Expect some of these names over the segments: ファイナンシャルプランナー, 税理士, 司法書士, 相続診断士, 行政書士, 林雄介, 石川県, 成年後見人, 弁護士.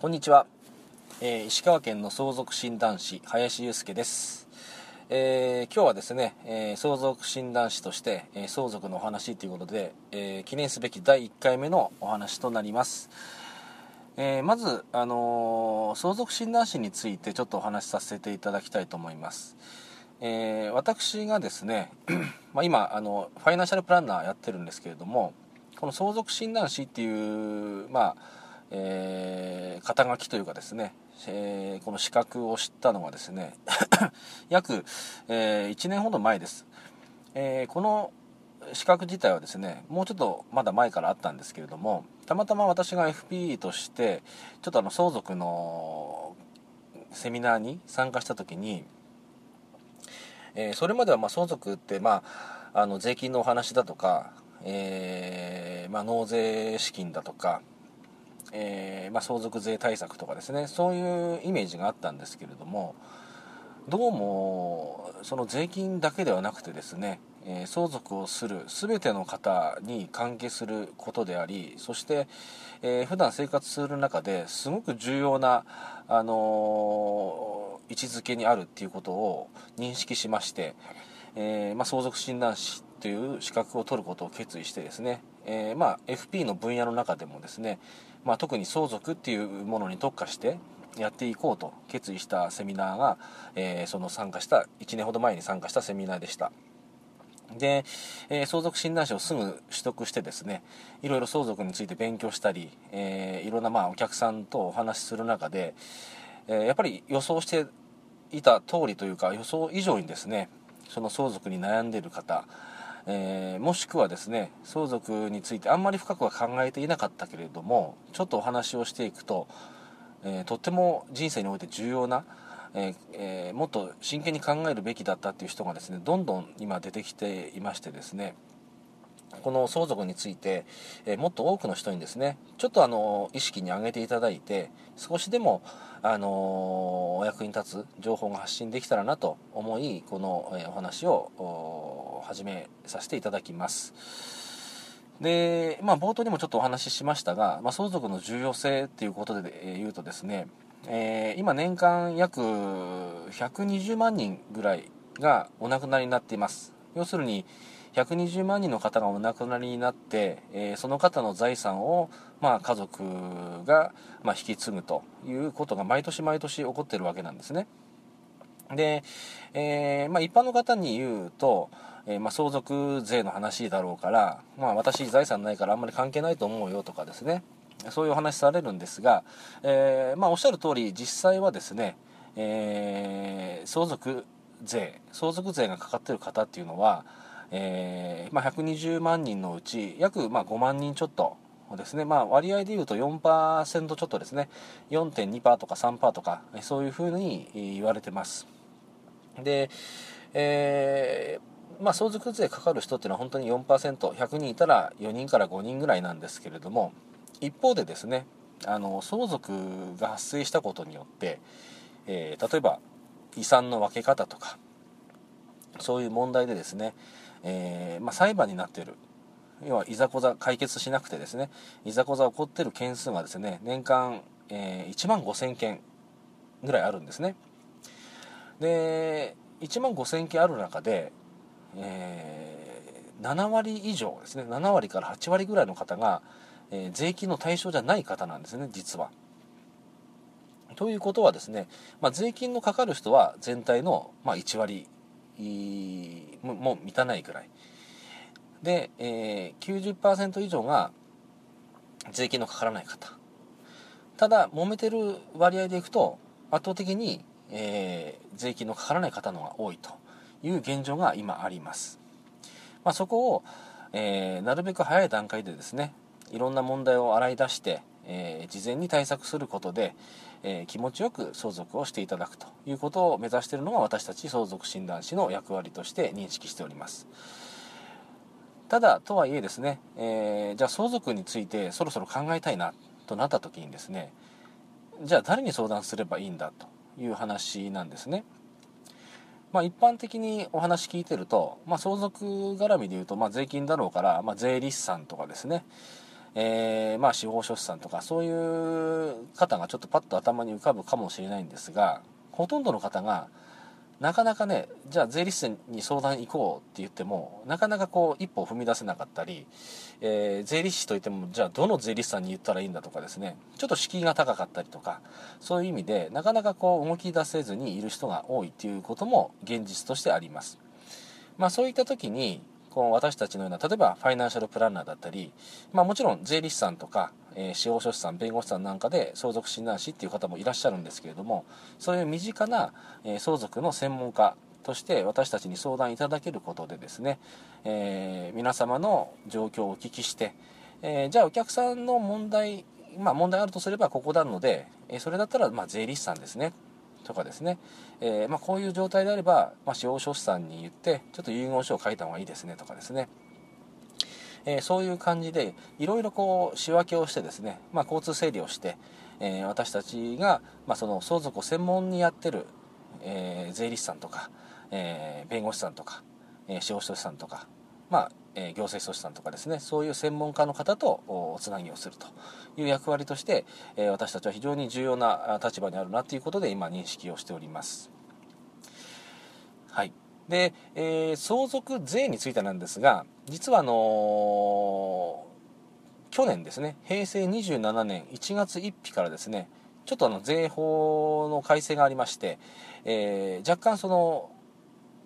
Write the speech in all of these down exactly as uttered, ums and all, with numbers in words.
こんにちは、えー、石川県の相続診断士林祐介です。えー、今日はですね、えー、相続診断士として、えー、相続のお話ということで、えー、記念すべきだいいっかいめのお話となります。えー、まず、あのー、相続診断士についてちょっとお話しさせていただきたいと思います。えー、私がですねまあ今あのファイナンシャルプランナーやってるんですけれども、この相続診断士っていう、まあえー、肩書きというかですね、えー、この資格を知ったのはですね約、えー、いちねんほど前です。えー、この資格自体はですねもうちょっとまだ前からあったんですけれども、たまたま私が エフピー としてちょっとあの相続のセミナーに参加した時に、えー、それまではまあ相続って、まあ、あの税金のお話だとか、えーまあ、納税資金だとかえーまあ、相続税対策とかですね、そういうイメージがあったんですけれども、どうもその税金だけではなくてですね、えー、相続をする全ての方に関係することであり、そして、えー、普段生活する中ですごく重要な、あのー、位置づけにあるっていうことを認識しまして、えーまあ、相続診断士という資格を取ることを決意してですね、えーまあ、エフピー の分野の中でもですね、まあ、特に相続っていうものに特化してやっていこうと決意したセミナーが、えー、その参加したいちねんほど前に参加したセミナーでした。で、えー、相続診断士をすぐ取得してですね、いろいろ相続について勉強したり、えー、いろんなまあお客さんとお話しする中で、えー、やっぱり予想していた通りというか予想以上にですね、その相続に悩んでいる方、えー、もしくはですね相続についてあんまり深くは考えていなかったけれども、ちょっとお話をしていくと、えー、とっても人生において重要な、えーえー、もっと真剣に考えるべきだったっていう人がですねどんどん今出てきていましてですね、この相続について、えー、もっと多くの人にですねちょっとあの意識に上げていただいて、少しでもあのお役に立つ情報が発信できたらなと思い、この、えー、お話を始めさせていただきます。で、まあ、冒頭にもちょっとお話ししましたが、まあ、相続の重要性っていうことで言うとですね、えー、今年間約ひゃくにじゅうまんにんぐらいがお亡くなりになっています。要するにひゃくにじゅうまんにんの方がお亡くなりになって、えー、その方の財産を、まあ、家族が、まあ、引き継ぐということが毎年毎年起こっているわけなんですね。で、えーまあ、一般の方に言うと、えーまあ、相続税の話だろうから、まあ、私財産ないからあんまり関係ないと思うよとかですね、そういうお話されるんですが、えーまあ、おっしゃる通り実際はですね、えー、相続税相続税がかかっている方っていうのは、えーまあ、ひゃくにじゅうまんにんのうち約まあごまんにんちょっとですね、まあ、割合でいうと よんパーセント ちょっとですね、 よんてんにパーセント とか さんパーセント とかそういうふうに言われてます。で、えーまあ、相続税かかる人っていうのは本当に よんパーセント、 ひゃくにんいたらよにんからごにんぐらいなんですけれども、一方でですねあの相続が発生したことによって、えー、例えば遺産の分け方とかそういう問題でですね、えーまあ、裁判になっている、要はいざこざ解決しなくてですねいざこざ起こっている件数がですね年間、えー、いちまんごせんけんぐらいあるんですね。でいちまんごせんけんある中で、えー、ななわり以上ですね、ななわりからはちわりぐらいの方が、えー、税金の対象じゃない方なんですね実は。ということはですね、まあ、税金のかかる人は全体の、まあ、いちわりも満たないぐらいで、えー、きゅうじゅっパーセント 以上が税金のかからない方、ただ揉めてる割合でいくと圧倒的にえー、税金のかからない方の方が多いという現状が今あります。まあ、そこを、えー、なるべく早い段階でですねいろんな問題を洗い出して、えー、事前に対策することで、えー、気持ちよく相続をしていただくということを目指しているのが私たち相続診断士の役割として認識しております。ただとはいえですね、えー、じゃあ相続についてそろそろ考えたいなとなった時にですね、じゃあ誰に相談すればいいんだという話なんですね。まあ、一般的にお話聞いてると、まあ、相続絡みでいうと、まあ、税金だろうから、まあ、税理士さんとかですね、えーまあ、司法書士さんとかそういう方がちょっとパッと頭に浮かぶかもしれないんですが、ほとんどの方がなかなかね、じゃあ税理士に相談行こうって言ってもなかなかこう一歩踏み出せなかったり、えー、税理士といってもじゃあどの税理士さんに言ったらいいんだとかですね、ちょっと敷居が高かったりとか、そういう意味でなかなかこう動き出せずにいる人が多いということも現実としてあります。まあ、そういった時にこう私たちのような例えばファイナンシャルプランナーだったり、まあ、もちろん税理士さんとか、えー、司法書士さん、弁護士さんなんかで相続診断士っていう方もいらっしゃるんですけれども、そういう身近な、えー、相続の専門家として私たちに相談いただけることでですね、えー、皆様の状況をお聞きして、えー、じゃあお客さんの問題、まあ、問題あるとすればここなので、えー、それだったらまあ税理士さんですねとかですね、えーまあ、こういう状態であれば、まあ、司法書士さんに言ってちょっと遺言書を書いた方がいいですねとかですね、えー、そういう感じでいろいろこう仕分けをしてですね、まあ、交通整理をして、えー、私たちが、まあ、その相続を専門にやってる、えー、税理士さんとか、えー、弁護士さんとか、えー、司法書士さんとか、まあえー、行政書士さんとかですね、そういう専門家の方とおつなぎをするという役割として、えー、私たちは非常に重要な立場にあるなということで今認識をしております。はい、で、えー、相続税についてなんですが、実はあのー、去年ですね、へいせいにじゅうななねんいちがつついたちからですね、ちょっとあの税法の改正がありまして、えー、若干その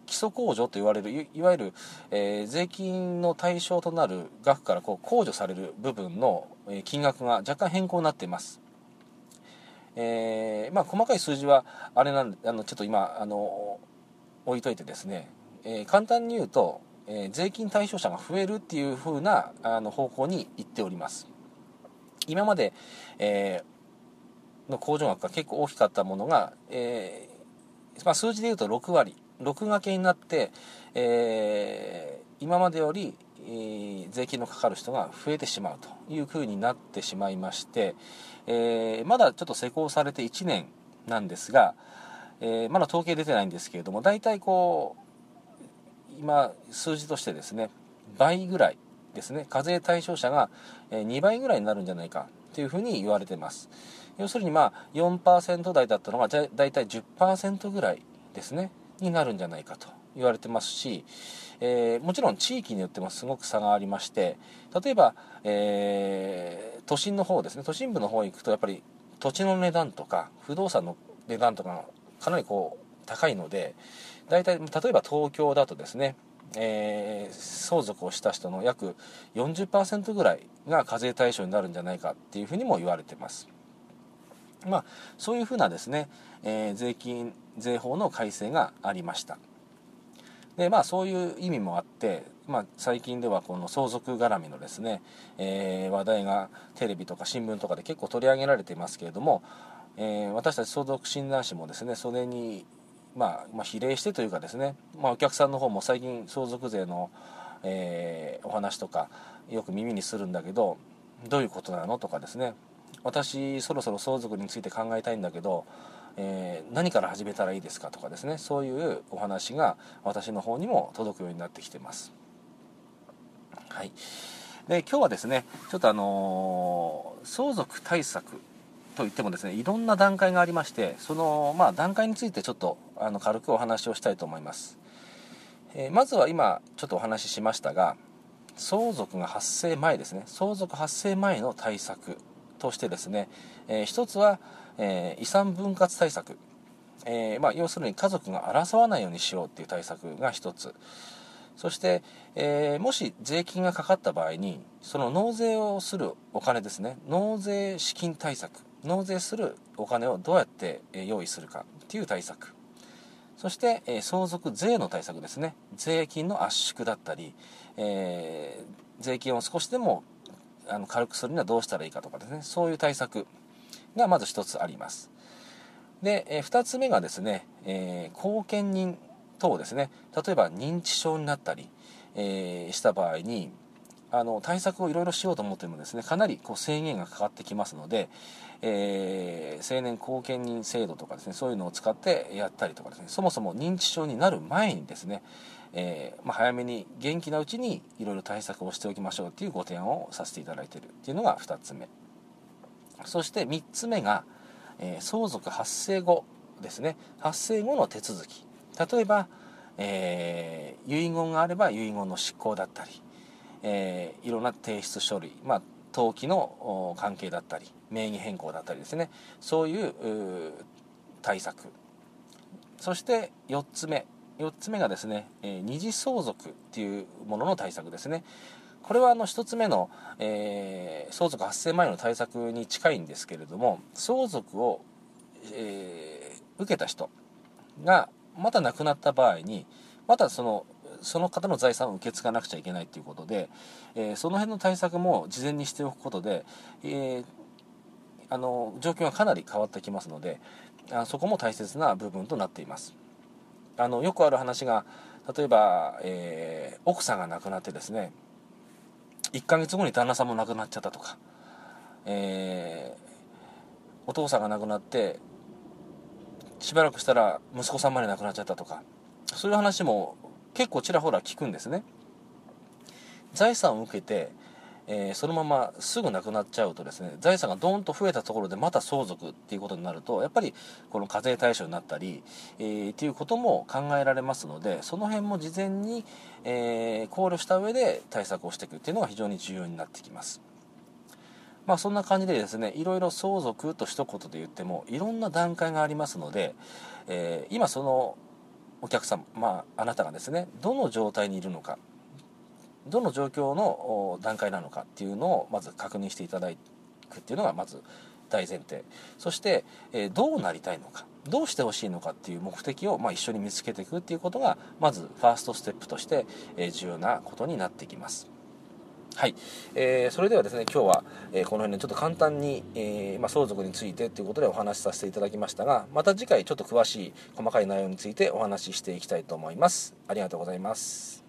基礎控除と言われる、いわゆる、えー、税金の対象となる額からこう控除される部分の金額が若干変更になっています。えーまあ、細かい数字はあれなんで、あのちょっと今あの置いといてですね、えー、簡単に言うと、えー、税金対象者が増えるっていう風なあの方向に行っております。今まで、えー、の控除額が結構大きかったものが、えーまあ、数字で言うとろくわり録画けになって、えー、今までより、えー、税金のかかる人が増えてしまうというふうになってしまいまして、えー、まだちょっと施行されていちねんなんですが、えー、まだ統計出てないんですけれども、大体こう今数字としてですね、倍ぐらいですね、課税対象者がにばいぐらいになるんじゃないかというふうに言われてます。要するにまあ よんパーセント 台だったのが大体 じゅっパーセント ぐらいですねになるんじゃないかと言われてますし、えー、もちろん地域によってもすごく差がありまして、例えば、えー、都心の方ですね、都心部の方行くとやっぱり土地の値段とか不動産の値段とかがかなりこう高いので、大体例えば東京だとですね、えー、相続をした人の約 よんじゅっパーセント ぐらいが課税対象になるんじゃないかっていうふうにも言われてます。まあ、そういうふうなですね、えー、税金税法の改正がありました。で、まあ、そういう意味もあって、まあ、最近ではこの相続絡みのですね、えー、話題がテレビとか新聞とかで結構取り上げられていますけれども、えー、私たち相続診断士もですね、それに、まあまあ、比例してというかですね、まあ、お客さんの方も最近相続税の、えー、お話とかよく耳にするんだけど、どういうことなのとかですね、私そろそろ相続について考えたいんだけど、えー、何から始めたらいいですかとかですね、そういうお話が私の方にも届くようになってきてます。はい、で今日はですね、ちょっとあのー、相続対策といってもですね、いろんな段階がありまして、その、まあ、段階についてちょっとあの軽くお話をしたいと思います。えー、まずは今ちょっとお話ししましたが、相続が発生前ですね、相続発生前の対策としてですね、えー、一つは、えー、遺産分割対策、えーまあ、要するに家族が争わないようにしようという対策が一つ。そして、えー、もし税金がかかった場合に、その納税をするお金ですね、納税資金対策、納税するお金をどうやって用意するかという対策。そして、えー、相続税の対策ですね、税金の圧縮だったり、えー、税金を少しでもあの軽くするにはどうしたらいいかとかですね、そういう対策がまず一つあります。で、え二つ目がですね、えー、後見人等ですね、例えば認知症になったり、えー、した場合に、あの対策をいろいろしようと思ってもですね、かなりこう制限がかかってきますので、えー、成年後見人制度とかですね、そういうのを使ってやったりとかですね、そもそも認知症になる前にですね、えーまあ、早めに元気なうちにいろいろ対策をしておきましょうというご提案をさせていただいているというのがふたつめ。そしてみっつめが、えー、相続発生後ですね、発生後の手続き、例えば、えー、遺言があれば遺言の執行だったり、えー、いろんな提出書類、まあ、登記の関係だったり名義変更だったりですね、そういう、う対策。そしてよっつめよっつめがですね、えー、二次相続っていうものの対策ですね。これはあのひとつめの、えー、相続発生前の対策に近いんですけれども、相続を、えー、受けた人がまた亡くなった場合に、またそのその方の財産を受け継がなくちゃいけないということで、えー、その辺の対策も事前にしておくことで、えー、あの状況がかなり変わってきますので、あそこも大切な部分となっています。あのよくある話が、例えば、えー、奥さんが亡くなってですね、いっかげつごに旦那さんも亡くなっちゃったとか、えー、お父さんが亡くなってしばらくしたら息子さんまで亡くなっちゃったとか、そういう話も結構ちらほら聞くんですね。財産を受けて、えー、そのまますぐ亡くなっちゃうとですね、財産がドーンと増えたところでまた相続っていうことになると、やっぱりこの課税対象になったり、えー、っていうことも考えられますので、その辺も事前に、えー、考慮した上で対策をしていくっていうのが非常に重要になってきます。まあ、そんな感じでですね、いろいろ相続と一言で言ってもいろんな段階がありますので、えー、今そのお客様、まあ、あなたがですね、どの状態にいるのか、どの状況の段階なのかっていうのをまず確認していただくっていうのがまず大前提。そして、えー、どうなりたいのか、どうしてほしいのかっていう目的を、まあ、一緒に見つけていくっていうことがまずファーストステップとして、えー、重要なことになってきます。はい、えー、それではですね、今日は、えー、この辺でちょっと簡単に、えーまあ、相続についてということでお話しさせていただきましたが、また次回ちょっと詳しい細かい内容についてお話ししていきたいと思います。ありがとうございます。